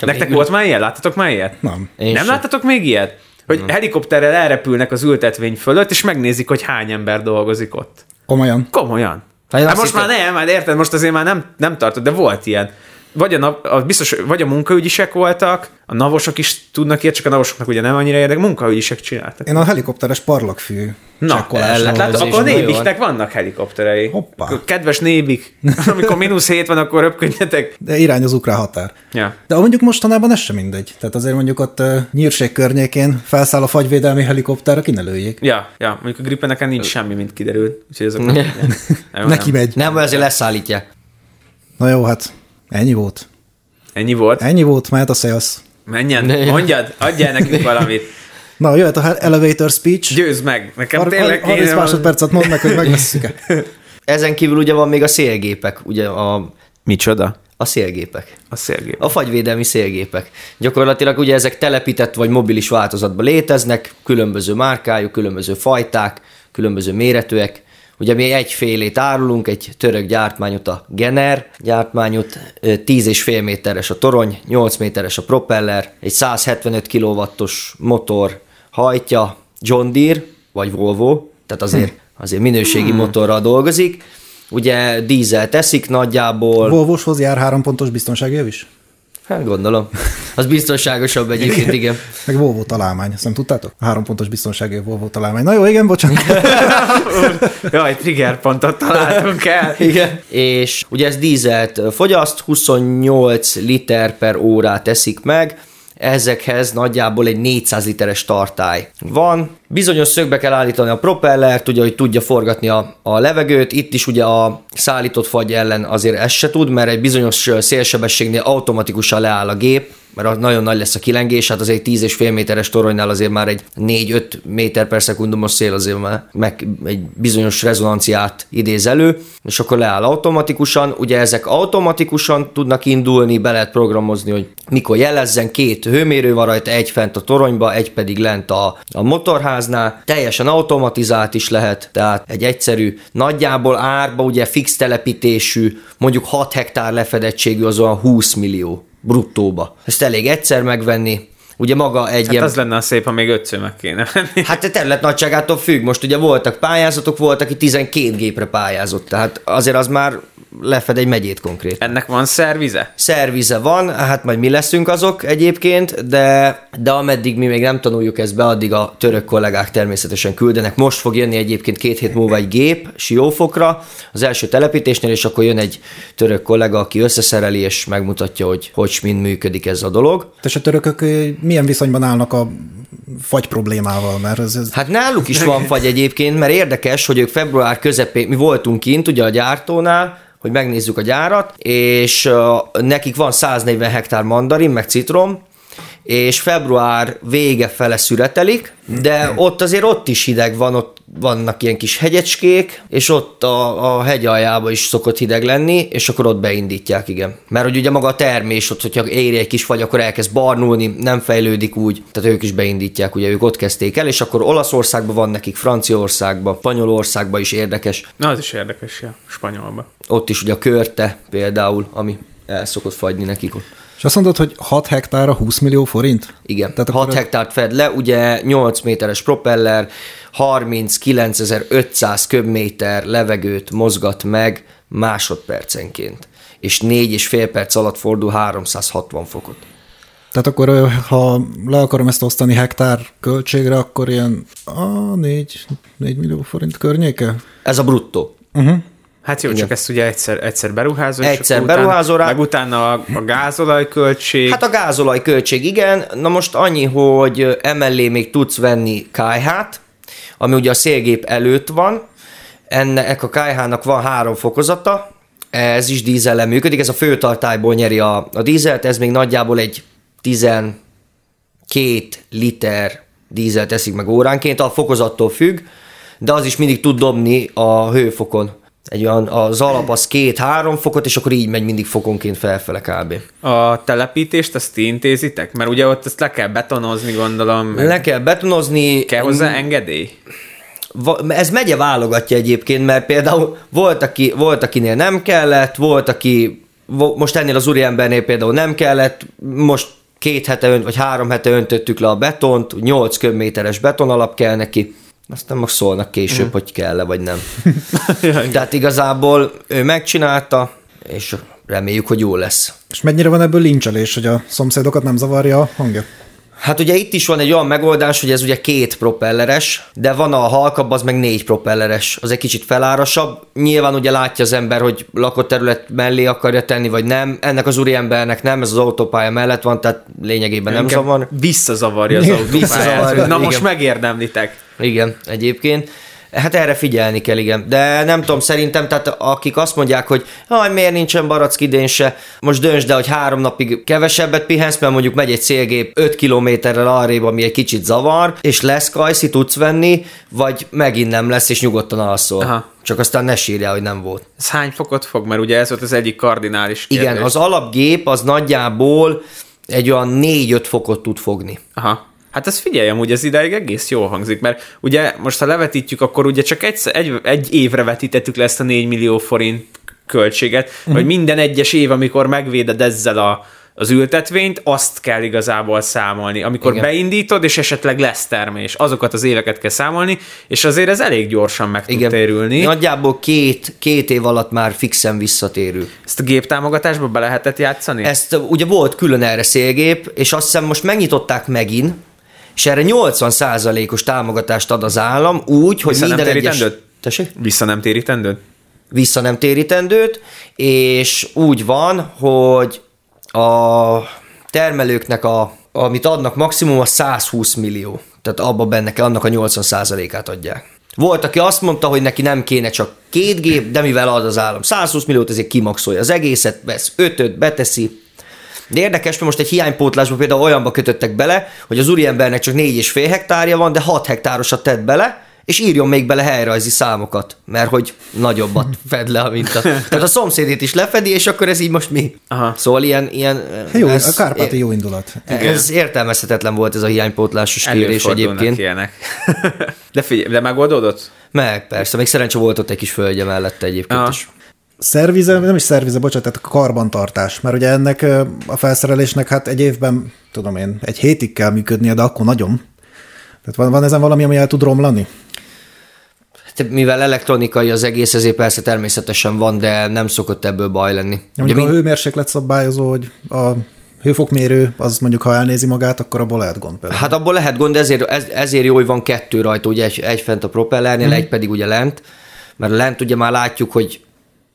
Nektek volt már ilyet? Láttatok már ilyet? Nem. Én Nem sem. Láttatok még ilyet? Hogy helikopterrel elrepülnek az ültetvény fölött, és megnézik, hogy hány ember dolgozik ott. Komolyan? Komolyan. Hát most már nem, már érted, most azért már nem, nem tartod, de volt ilyen. Vagy a, nap, a, biztos, vagy a munkaügyisek voltak, a navosok is tudnak ilyet, csak a navosoknak ugye nem annyira érdek, munkaügyisek csináltak. Én a helikopteres parlagfű csekkolásra. Látod, akkor a nébiknek vannak helikopterei. Hoppá. Kedves nébik, amikor mínusz hét van, akkor röpködjetek. De irány az ukrán határ. Ja. De mondjuk mostanában ez sem mindegy. Tehát azért mondjuk ott uh, Nyírség környékén felszáll a fagyvédelmi helikopterre, ki ne lőjék. Ja, ja, mondjuk a Gripeneken nincs semmi, mint kiderült. Neki megy. Nem, azért leszállítja. Na jó, hát. Ennyi volt. Ennyi volt? Ennyi volt, mehet a szeasz. Menjen, mondjad, adjál nekünk valamit. Na, jöhet a elevator speech. Győzd meg, nekem Har- tényleg kéne. harminc másodpercet mondd meg, hogy megvesszük-e. Ezen kívül ugye van még a szélgépek, ugye a... Micsoda? A szélgépek. A szélgépek. A fagyvédelmi szélgépek. Gyakorlatilag ugye ezek telepített vagy mobilis változatban léteznek, különböző márkájú, különböző fajták, különböző méretűek. Ugye mi egyfélét árulunk, egy török gyártmányot, a Gener gyártmányot, tíz és fél méteres a torony, nyolc méteres a propeller, egy száz hetvenöt kilowattos motor hajtja, John Deere vagy Volvo, tehát azért, azért minőségi motorral dolgozik. Ugye dízel teszik nagyjából. Volvoshoz jár három pontos biztonságév is? Hát gondolom. Az biztonságosabb egyébként, igen. Meg Volvo találmány, azt nem tudtátok? Három pontos biztonságév Volvo találmány. Na jó, igen, bocsánat. Jaj, triggerpontot találtunk el. Igen. És ugye ez dízelt fogyaszt, huszonnyolc liter per órát teszik meg. Ezekhez nagyjából egy négyszáz literes tartály van. Bizonyos szögbe kell állítani a propellert, ugye, hogy tudja forgatni a, a levegőt. Itt is ugye a szállított fagy ellen azért ez se tud, mert egy bizonyos szélsebességnél automatikusan leáll a gép, mert nagyon nagy lesz a kilengés, hát azért tíz és fél méteres toronynál azért már egy négy-öt méter per szekundumos szél azért már meg egy bizonyos rezonanciát idéz elő, és akkor leáll automatikusan. Ugye ezek automatikusan tudnak indulni, be lehet programozni, hogy mikor jelezzen, két hőmérő van rajta, egy fent a toronyba, egy pedig lent a, a motorháznál, teljesen automatizált is lehet, tehát egy egyszerű, nagyjából árba ugye fix telepítésű, mondjuk hat hektár lefedettségű, az olyan húsz millió. Bruttóba. Ezt elég egyszer megvenni. Ugye maga egy hát ilyen... az lenne a szép, ha még ötször meg kéne venni. Hát a terület nagyságától függ. Most ugye voltak pályázatok, volt, aki tizenkét gépre pályázott. Tehát azért az már lefed egy megyét konkrét. Ennek van szervize? Szervize van, hát majd mi leszünk azok egyébként, de, de ameddig mi még nem tanuljuk ezt be, addig a török kollégák természetesen küldenek. Most fog jönni egyébként két hét múlva egy gép Siófokra, az első telepítésnél, és akkor jön egy török kollega, aki összeszereli, és megmutatja, hogy hogy mind működik ez a dolog. És a törökök milyen viszonyban állnak a fagy problémával? Mert ez, ez... Hát náluk is van fagy egyébként, mert érdekes, hogy ők február közepén, mi voltunk kint ugye a gyártónál, hogy megnézzük a gyárat, és uh, nekik van száznegyven hektár mandarin, meg citrom, és február vége fele szüretelik, de ott azért ott is hideg van, ott vannak ilyen kis hegyecskék, és ott a, a hegy aljában is szokott hideg lenni, és akkor ott beindítják, igen. Mert hogy ugye maga a termés ott, hogyha éri egy kis fagy, akkor elkezd barnulni, nem fejlődik úgy, tehát ők is beindítják, ugye ők ott kezdték el, és akkor Olaszországban van nekik, Franciaországban, Spanyolországban is érdekes. Na, az is érdekes, ja, Spanyolban. Ott is ugye a körte például, ami el szokott fagyni nekik ott. És azt mondod, hogy hat hektárra húsz millió forint? Igen, tehát hat hektárt fed le, ugye nyolc méteres propeller, harminckilencezer-ötszáz köbméter levegőt mozgat meg másodpercenként, és négy és fél perc alatt fordul háromszázhatvan fokot. Tehát akkor, ha le akarom ezt osztani hektár költségre, akkor ilyen a, négy millió forint környéke? Ez a bruttó. Uh-huh. Hát jó, igen. Csak ezt ugye egyszer, egyszer beruházol, egyszer beruházol utána, rá. Meg utána a, a gázolajköltség. Hát a gázolajköltség, igen. Na most annyi, hogy emellé még tudsz venni kályhát, ami ugye a szélgép előtt van. Ennek a kályhának van három fokozata, ez is dízellel működik, ez a főtartályból nyeri a, a dízelt, ez még nagyjából egy tizenkét liter dízelt eszik meg óránként, a fokozattól függ, de az is mindig tud dobni a hőfokon. Egy olyan, az alap az két-három fokot, és akkor így megy mindig fokonként felfele kb. A telepítést azt ti intézitek? Mert ugye ott ezt le kell betonozni, gondolom. Le kell betonozni. Kell hozzá engedély? Ez megye válogatja egyébként, mert például volt, aki, volt akinél nem kellett, volt, aki most ennél az úriembernél például nem kellett, most két hete önt, vagy három hete öntöttük le a betont, nyolc köbméteres beton alap kell neki. Aztán most szólnak később, mm. hogy kell-e, vagy nem. Tehát igazából ő megcsinálta, és reméljük, hogy jó lesz. És mennyire van ebből lincselés, hogy a szomszédokat nem zavarja a hangja? Hát ugye itt is van egy olyan megoldás, hogy ez ugye két propelleres, de van a halkabb, az meg négy propelleres. Az egy kicsit felárasabb. Nyilván ugye látja az ember, hogy lakott terület mellé akarja tenni, vagy nem. Ennek az úriembernek nem, ez az autópálya mellett van, tehát lényegében nem Önke zavar. Visszazavarja az autópályát. Na igen. Most megérdemlitek. Igen, egyébként. Hát erre figyelni kell, igen. De nem tudom, szerintem, tehát akik azt mondják, hogy haj, miért nincsen barack idén se, most döntsd el, hogy három napig kevesebbet pihensz, mert mondjuk megy egy célgép öt kilométerrel arrébb, ami egy kicsit zavar, és lesz kajszi, tudsz venni, vagy megint nem lesz, és nyugodtan alszol. Aha. Csak aztán ne sírjál, hogy nem volt. Ez hány fokot fog? Mert ugye ez volt az egyik kardinális kérdés. Igen, az alapgép az nagyjából egy olyan négy-öt fokot tud fogni. Aha. Hát ez figyeljem, ugye ez idáig egész jól hangzik, mert ugye most ha levetítjük, akkor ugye csak egy, egy, egy évre vetítettük le ezt a négy millió forint költséget, mm-hmm. hogy minden egyes év, amikor megvéded ezzel a, az ültetvényt, azt kell igazából számolni. Amikor igen. beindítod, és esetleg lesz termés, azokat az éveket kell számolni, és azért ez elég gyorsan meg igen. tud térülni. Nagyjából két, két év alatt már fixen visszatérül. Ezt a géptámogatásba be lehetett játszani? Ezt ugye volt külön erre szélgép, és azt hiszem most megnyitották megint, és erre nyolcvan százalékos támogatást ad az állam úgy, hogy minden egyes... Vissza nem térítendőt? Vissza nem térítendőt, és úgy van, hogy a termelőknek, a, amit adnak maximum, a százhúsz millió. Tehát abba benne kell, annak a nyolcvan százalékát adják. Volt, aki azt mondta, hogy neki nem kéne csak két gép, de mivel ad az állam százhúsz milliót, ezért kimaxolja az egészet, vesz ötöt, beteszi. De érdekes, mert most egy hiánypótlásban például olyanba kötöttek bele, hogy az úriembernek csak négy és fél hektárja van, de hat hektárosat tett bele, és írjon még bele helyrajzi számokat, mert hogy nagyobbat fed le, mint a... Tehát a szomszédét is lefedi, és akkor ez így most mi? Aha. Szóval ilyen... ilyen jó, ez, a kárpáti jó indulat. Ez értelmezhetetlen volt ez a hiánypótlásos kérdés egyébként. Ilyenek. De figyelj, de megoldódott? Meg, persze. Még szerencse volt ott egy kis földje mellette egyébként is. Szervize, nem is szervize, bocsánat, tehát karbantartás, mert ugye ennek a felszerelésnek hát egy évben, tudom én, egy hétig kell működnie, de akkor nagyon. Tehát van, van ezen valami, ami el tud romlani? Hát, mivel elektronikai az egész, ezért persze természetesen van, de nem szokott ebből baj lenni. Ugye, mind... A hőmérséklet szabályozó, hogy a hőfokmérő, az mondjuk, ha elnézi magát, akkor abból lehet gond például. Hát abból lehet gond, de ezért, ez, ezért jó, hogy van kettő rajta, ugye egy, egy fent a propellernél, mm-hmm. egy pedig ugye lent, mert lent ugye már látjuk, hogy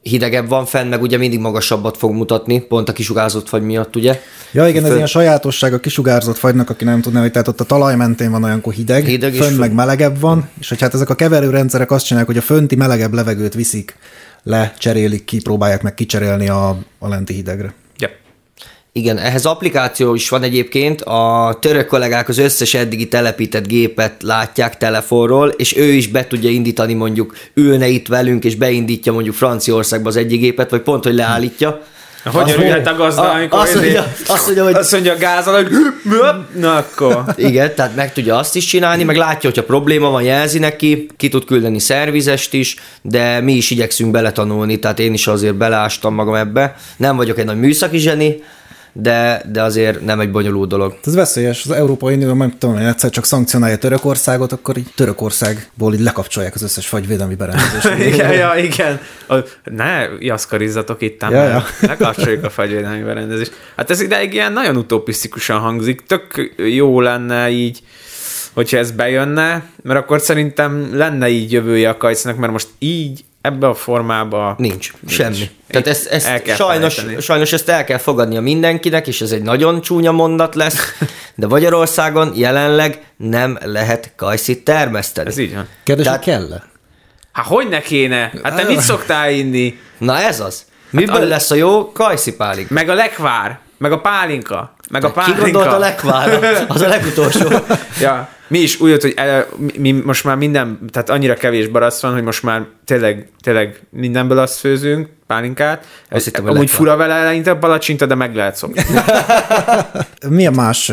hidegebb van fenn, meg ugye mindig magasabbat fog mutatni, pont a kisugárzott fagy miatt, ugye? Ja, igen, fön... ez ilyen sajátosság a kisugárzott fagynak, aki nem tudná, hogy tehát ott a talaj mentén van olyankor hideg, hideg fönn fön... meg melegebb van, és hogy hát ezek a keverőrendszerek azt csinálják, hogy a fönti melegebb levegőt viszik le, cserélik ki, próbálják meg kicserélni a, a lenti hidegre. Ja. Igen, ehhez applikáció is van egyébként, a török kollégák az összes eddigi telepített gépet látják telefonról, és ő is be tudja indítani, mondjuk ülne itt velünk, és beindítja mondjuk Franciaországba az egyik gépet, vagy pont, hogy leállítja. Hogy örülhet a gazda, amikor azt mondja, azt mondja, hogy azt mondja a gázal, hogy na akkor. Igen, tehát meg tudja azt is csinálni, meg látja, hogyha probléma van, jelzi neki, ki tud küldeni szervizest is, de mi is igyekszünk beletanulni, tehát én is azért beleástam magam ebbe. Nem vagyok egy nagy műszaki zseni, De, de azért nem egy bonyolult dolog. Ez veszélyes. Az Európai Unió, nem tudom, hogy egyszer csak szankcionálja Törökországot, akkor így Törökországból így lekapcsolják az összes fagyvédelmi berendezést. igen, ja, igen. A, ne jaszkarizzatok itt, ám, ja, ja. lekapcsoljuk a fagyvédelmi berendezést. Hát ez ideig ilyen nagyon utopisztikusan hangzik. Tök jó lenne így, hogyha ez bejönne, mert akkor szerintem lenne így jövője a kajcnak, mert most így ebben a formában nincs, nincs. Semmi. Tehát ezt, ezt sajnos, sajnos ezt el kell fogadnia mindenkinek, és ez egy nagyon csúnya mondat lesz, de Magyarországon jelenleg nem lehet kajszit termeszteni. Ez így van. Kérdés, hogy kell-e? Hát hogy ne kéne? Hát te mit szoktál inni? Na ez az. Miből hát a... lesz a jó kajszipálinka? Meg a lekvár, meg a pálinka, meg de a pálinka. Ki gondolt a lekvárra? Az a legutolsó. ja. Mi is úgy jött, hogy el, mi most már minden, tehát annyira kevés barack van, hogy most már tényleg, tényleg mindenből azt főzünk, pálinkát. Ez amúgy fura vele eleinte a palacsinta, de meg lehet szokni. Milyen más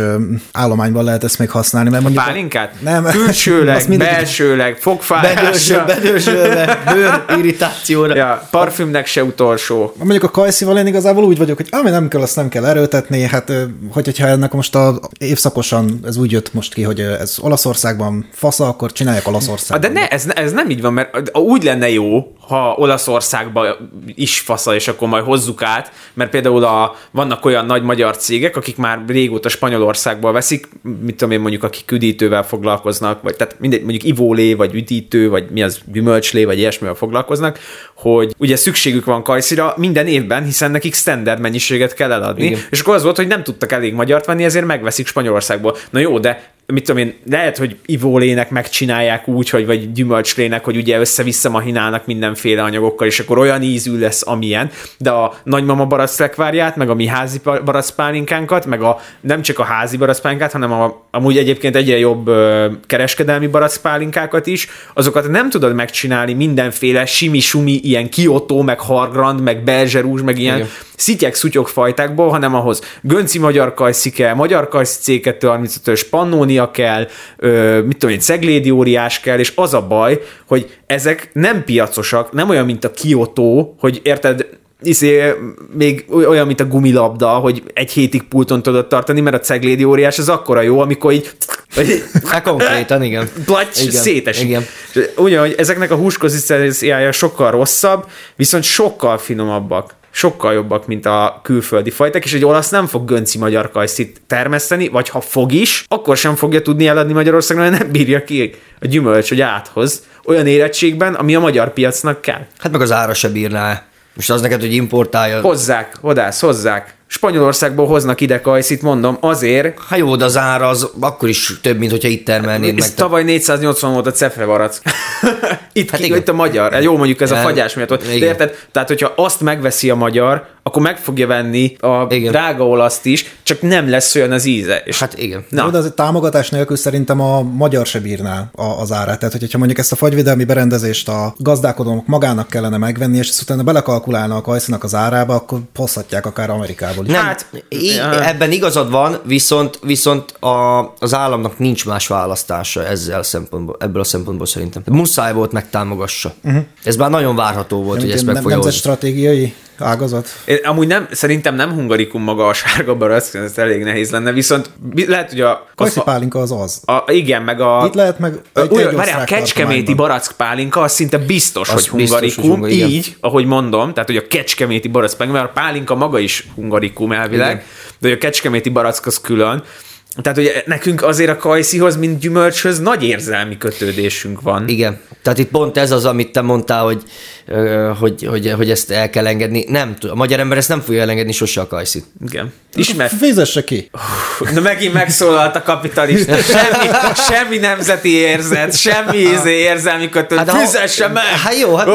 állományban lehet ezt még használni? Mert mondjuk a pálinkát? Nem. Külsőleg, mindig... belsőleg, fogfájásra. Bedősölve, bőrirritációra. Ja, parfümnek se utolsó. Mondjuk a kajszival én igazából úgy vagyok, hogy ami nem kell, azt nem kell erőltetni. Hát, hogyha ennek most a, évszakosan ez úgy jött most ki, hogy ez Olaszországban fasza, akkor csinálják Olaszországban. De ne, ez, ez nem így van, mert úgy lenne jó, ha Olaszországba is fasza, és akkor majd hozzuk át, mert például a, vannak olyan nagy magyar cégek, akik már régóta Spanyolországból veszik, mit tudom én, mondjuk akik üdítővel foglalkoznak, vagy tehát mindegy, mondjuk ivólé, vagy üdítő, vagy mi az, gyümölcslé, vagy ilyesmivel foglalkoznak, hogy ugye szükségük van kajszira minden évben, hiszen nekik standard mennyiséget kell eladni, igen. És akkor az volt, hogy nem tudtak elég magyart venni, ezért megveszik Spanyolországból. Na jó, de mit tudom én, lehet, hogy ivólének megcsinálják úgy, hogy, vagy gyümölcslének, hogy ugye össze-vissza mahinálnak mindenféle anyagokkal, és akkor olyan ízű lesz, amilyen. De a nagymama baracklekvárját, meg a mi házi baracpálinkánkat, meg a nem csak a házi baracpálinkát, hanem a, amúgy egyébként egyre jobb ö, kereskedelmi baracpálinkákat is, azokat nem tudod megcsinálni mindenféle simi-sumi, ilyen Kyoto, meg Hargrand, meg Bergerúzs, meg ilyen szityek-szutyok fajtákból, hanem ahhoz Gönci magyar kajszike, magyar kajszi cé kettőharmincötös pannónia kell, mit tudom én, Ceglédi óriás kell, és az a baj, hogy ezek nem piacosak, nem olyan, mint a Kyoto, hogy érted, iszé, még olyan, mint a gumilabda, hogy egy hétig pulton tudod tartani, mert a Ceglédi óriás az akkora jó, amikor így hát konkrétan, igen. Placs, szétesik. Ugyanúgy ezeknek a húskonzisztenciája sokkal rosszabb, viszont sokkal finomabbak. Sokkal jobbak, mint a külföldi fajták, és egy olasz nem fog Gönci magyar kajszit termeszteni, vagy ha fog is, akkor sem fogja tudni eladni Magyarországon, mert nem bírja ki a gyümölcs, hogy áthoz olyan érettségben, ami a magyar piacnak kell. Hát meg az ára se bírná. Most az neked, hogy importálja. Hozzák, Hodász, hozzák. Spanyolországból hoznak ide kajszit, mondom, azért... Ha jó, de az ára az akkor is több, mint hogyha itt termelnéd meg. Tavaly négyszáznyolcvan volt a cefre barack. Itt hát ki, itt a magyar. Jó, mondjuk ez igen. A fagyás miatt volt. De érted? Tehát, hogyha azt megveszi a magyar, akkor meg fogja venni a igen. drága olaszt is, csak nem lesz olyan az íze. És hát igen. Na. Jó, de az támogatás nélkül szerintem a magyar se bírná az árát. Tehát, hogyha mondjuk ezt a fagyvédelmi berendezést a gazdálkodók magának kellene megvenni, és utána belekalkulálna a kajszinak az árába, akkor hozhatják akár Amerikából. Nem, hát, í- ebben igazad van, viszont, viszont a, az államnak nincs más választása ezzel a szempontból, ebből a szempontból szerintem. Muszáj volt megtámogassa. Uh-huh. Ez már nagyon várható volt, nem, hogy ezt meg fogja hozni. Nemzet stratégiai ágazat. Én, amúgy nem, szerintem nem hungarikum maga a sárga barack, ez elég nehéz lenne, viszont lehet, hogy a... Kajszipálinka az az. A, igen, meg a... Itt lehet meg... A, olyan, várjál, a kecskeméti barackpálinka az szinte biztos, az hogy biztos, hungarikum, hogy hungarikum így, ahogy mondom, tehát hogy a kecskeméti barackpálinka, mert a pálinka maga is hungarikum elvileg, igen. De hogy a kecskeméti barack az külön. Tehát ugye nekünk azért a kajszihoz, mint gyümölcshöz nagy érzelmi kötődésünk van. Igen. Tehát itt pont ez az, amit te mondtál, hogy, hogy, hogy, hogy ezt el kell engedni. Nem tudom. A magyar ember ezt nem fogja elengedni sose a kajszit. Igen. Ismer... Fizesse ki. Na megint megszólalt a kapitalista. Semmi, semmi nemzeti érzet, semmi izé érzelmi kötődés. Hát, fizesse ha, meg! Hát jó, hát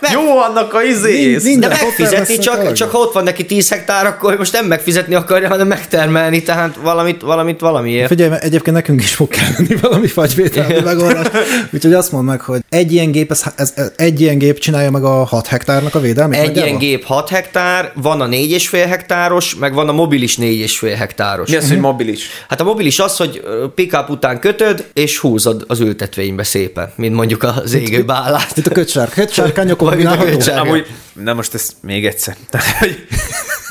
meg, jó annak a izé. De megfizetni, csak, csak ha ott van neki tíz hektár, akkor most nem megfizetni akarja, hanem megtermelni. Tehát valamit, valamit valamiért. Figyelj, egyébként nekünk is fog kelleni valami fagyvételmi megoldás. Úgyhogy azt mondd meg, hogy egy ilyen gép, ez, ez, egy ilyen gép csinálja meg a hat hektárnak a védelmét. Egy ilyen gép hat hektár, van a négy és fél hektáros, meg van a mobilis négy és fél hektáros. Mi az, uh-huh. hogy mobilis? Hát a mobilis az, hogy pick-up után kötöd, és húzod az ültetvénybe szépen, mint mondjuk az égő bálát. Itt a kötsárk. Kötsárkányok kombinálható. Na most ezt még egyszer.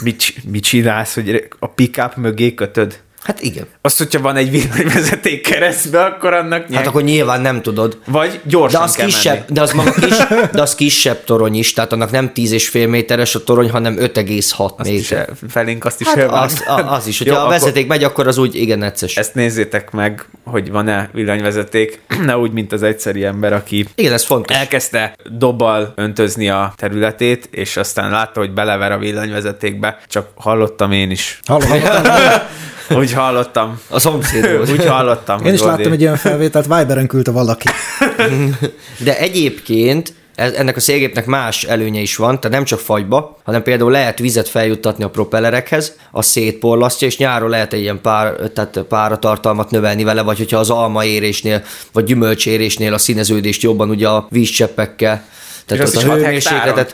mit, mit csinálsz, hogy a pick-up mögé kötöd? Hát igen. Azt, hogyha van egy villanyvezeték keresztbe, akkor annak nyilván... Hát akkor nyilván nem tudod. Vagy gyorsan de az kell kisebb, menni. De az, maga kis, de az kisebb torony is, tehát annak nem tíz és fél méteres a torony, hanem öt egész hat méter. Is, felénk azt is hát az, a, az is, hogyha jó, a vezeték megy, akkor az úgy igen necces. Ezt nézzétek meg, hogy van-e villanyvezeték, ne úgy, mint az egyszerű ember, aki igen, ez fontos. Elkezdte dobbal öntözni a területét, és aztán látta, hogy belever a villanyvezetékbe. Csak hallottam én is. Hallottam Úgy hallottam. A szomszédból. Úgy hallottam. Én is láttam egy ilyen felvételt, Viberen küldte valaki. De egyébként ennek a szélgépnek más előnye is van, tehát nem csak fagyba, hanem például lehet vizet feljuttatni a propellerekhez, a szétporlasztja, és nyáron lehet egy ilyen pár, tehát páratartalmat növelni vele, vagy hogyha az almaérésnél, vagy gyümölcsérésnél a színeződést jobban ugye a vízcseppekkel. Tehát és az is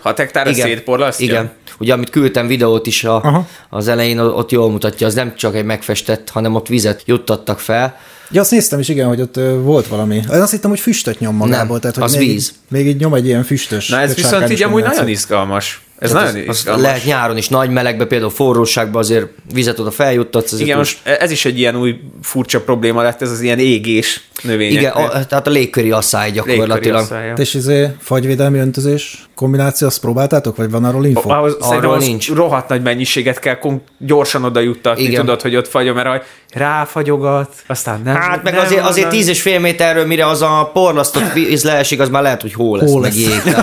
hat hektára szétporlasztja? Igen. Ugye, amit küldtem videót is a, az elején, ott jól mutatja, az nem csak egy megfestett, hanem ott vizet juttattak fel. Ja, azt néztem is, igen, hogy ott volt valami. Én azt hittem, hogy füstöt nyom magából. Nem, tehát, az még, víz. Még így nyom egy ilyen füstös. Na ez viszont így amúgy nagyon izgalmas. Ez tehát nagyon az, az lehet nyáron is, nagy melegbe, például forróságban azért vizet oda feljuttatsz. Igen, most ez is egy ilyen új furcsa probléma lett, ez az ilyen égés. növények. Igen, a, tehát a légköri asszály gyakorlatilag. Asszály, és izé fagyvédelmi öntözés kombináció, azt próbáltátok, vagy van arról info? Ahhoz, arról nincs. Rohadt nagy mennyiséget kell gyorsan oda juttatni, igen. Tudod, hogy ott fagyom, mert ráfagyogat, aztán nem. Hát meg nem azért, azért tíz és fél méterről, mire az a porlasztott víz leesik, az már lehet, hogy hó lesz, hó lesz. Meg jég.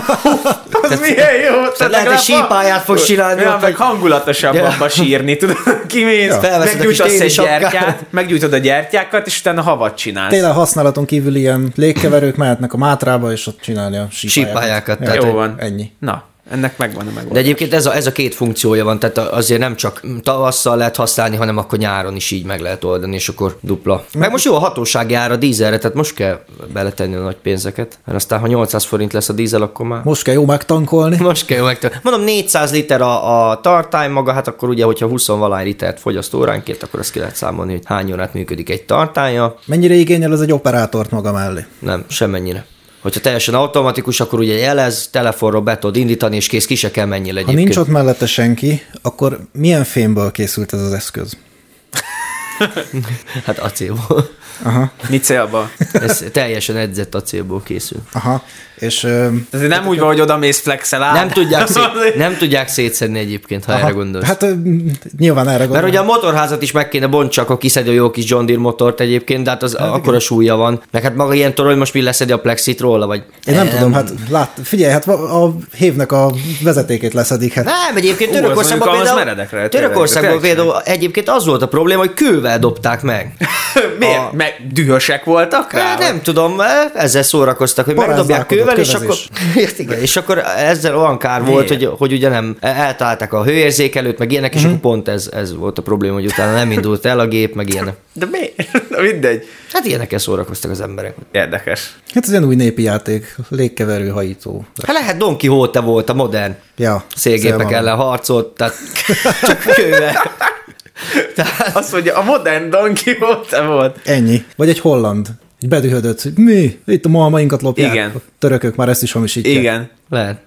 Az milyen jó. Tehát lehet, hogy sípáját fogsz csinálni. Ja, meg hangulatosabb abba sírni, tudod, kimész, meggyújtasz egy gyertyát, meggyújtod a gyertyákat, és utána havat csinálsz. Tényleg használaton kívül ilyen légkeverők mehetnek a mátrába, és ott csinálni a sípályákat. sípályákat ja, jó van. Ennyi. Na. Ennek megvan a megoldás. De egyébként ez a, ez a két funkciója van, tehát azért nem csak tavasszal lehet használni, hanem akkor nyáron is így meg lehet oldani, és akkor dupla. Meg most jó a hatóság jár a dízelre, tehát most kell beletenni a nagy pénzeket, mert aztán ha nyolcszáz forint lesz a dízel, akkor már... Most kell jó megtankolni. Most kell jó megtankolni. Mondom, négyszáz liter a, a tartály maga, hát akkor ugye, hogyha húsz-valahány litert fogyaszt óránként, akkor azt ki lehet számolni, hogy hány órát működik egy tartálya. Mennyire igényel ez egy operátort maga mellé? Nem, semmennyire. Hogyha teljesen automatikus, akkor ugye jelez, telefonról be tudod indítani, és kész, ki se kell mennyire egyébként. Ha nincs ott mellette senki, akkor milyen fémből készült ez az eszköz? Hát acélból. Aha. Nicélba. Ez teljesen edzett acélból készül. Aha. És, ö, ez nem te úgy van, hogy oda mész flexel át. Nem tudják, szét, nem tudják szétszedni egyébként, ha aha, erre gondolsz. Hát ö, nyilván erre gondolsz. Mert ugye a motorházat is meg kéne bontsak, ha kiszedi a jó kis John Deere motort egyébként, de hát az hát, akkora súlya van. Meg hát maga ilyen torony, most mi leszedi a plexit róla? Vagy... Én nem, nem tudom, hát lát, figyelj, hát a hévnek a vezetékét leszedik. Hát. Nem, egyébként Törökországban például, Törökországban például egyébként az volt a probléma, hogy kővel dobták meg. Miért? A... Meg dühösek voltak rá? Hát, nem tudom, ezzel szórakoztak, hogy megdobják kővel, és akkor, és akkor ezzel olyan kár miért? Volt, hogy, hogy ugye nem eltalálták a hőérzékelőt, meg ilyenek, és mm-hmm. akkor pont ez, ez volt a probléma, hogy utána nem indult el a gép, meg ilyenek. De miért? Na mindegy. Hát ilyenekkel szórakoztak az emberek. Érdekes. Hát ez ilyen új népi játék, légkeverő, hajító. Hát lehet Don Quijote volt a modern ja, szélgépek ellen harcolt, tehát csak kővel. Tehát... Azt mondja, a modern Don Quijote volt. Ennyi. Vagy egy holland. Egy bedühödött, hogy mi? Itt a malmainkat lopják. Igen. A törökök már ezt is hamisítják. Igen. Lehet.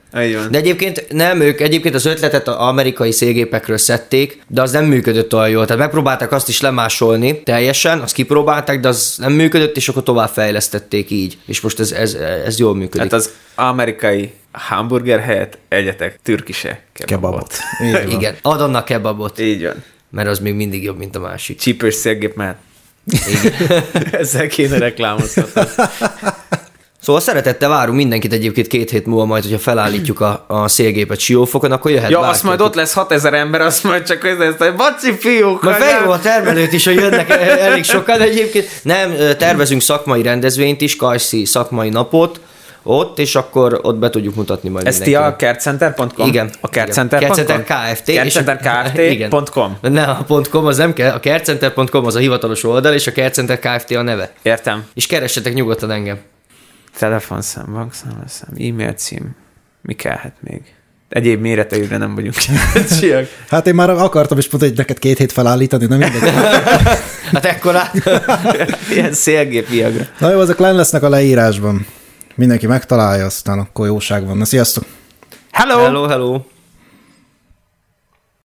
De egyébként nem, ők egyébként az ötletet az amerikai szélgépekről szedték, de az nem működött olyan jól. Tehát megpróbálták azt is lemásolni teljesen, azt kipróbálták, de az nem működött, és akkor tovább fejlesztették így. És most ez, ez, ez jól működik. Hát az amerikai hamburger helyett egyetek türkise kebabot. Kebabot. Igen, ad annak kebabot. Így van. Mert az még mindig jobb, mint a másik. Cheaper szélgép már. Ezzel kéne reklámoztatni. Szóval szeretettel várunk mindenkit egyébként két hét múlva majd, hogyha felállítjuk a, a szélgépet Siófokon, akkor jöhet. Ja, bárki. Azt majd ott lesz hatezer ember, azt majd csak közben, hogy baci fiúk! Majd feljövő a termelőt is, hogy jönnek elég sokan egyébként. Nem, tervezünk szakmai rendezvényt is, Kajszi szakmai napot. Ott, és akkor ott be tudjuk mutatni majd ezt mindenki. Ezt ti a kertcenter pont com? Igen. A kertcenter pont com? kertcenter kft pont com. Ne, a .com az nem kell, a kertcenter pont com az a hivatalos oldal, és a kertcenter Kft. A neve. Értem. És keressetek nyugodtan engem. Telefonszám, bankszámlaszám, e-mail cím, mi kellhet még? Egyéb méreteire nem vagyunk. Hát én már akartam is pont, hogy neked két hét felállítani, nem mindegy. Hát ekkorát. Ilyen szélgép viagra. Na jó, azok lenn lesznek a leírásban. Mindenki megtalálja, aztán akkor jóság van. Na, sziasztok! Hello! Hello, hello!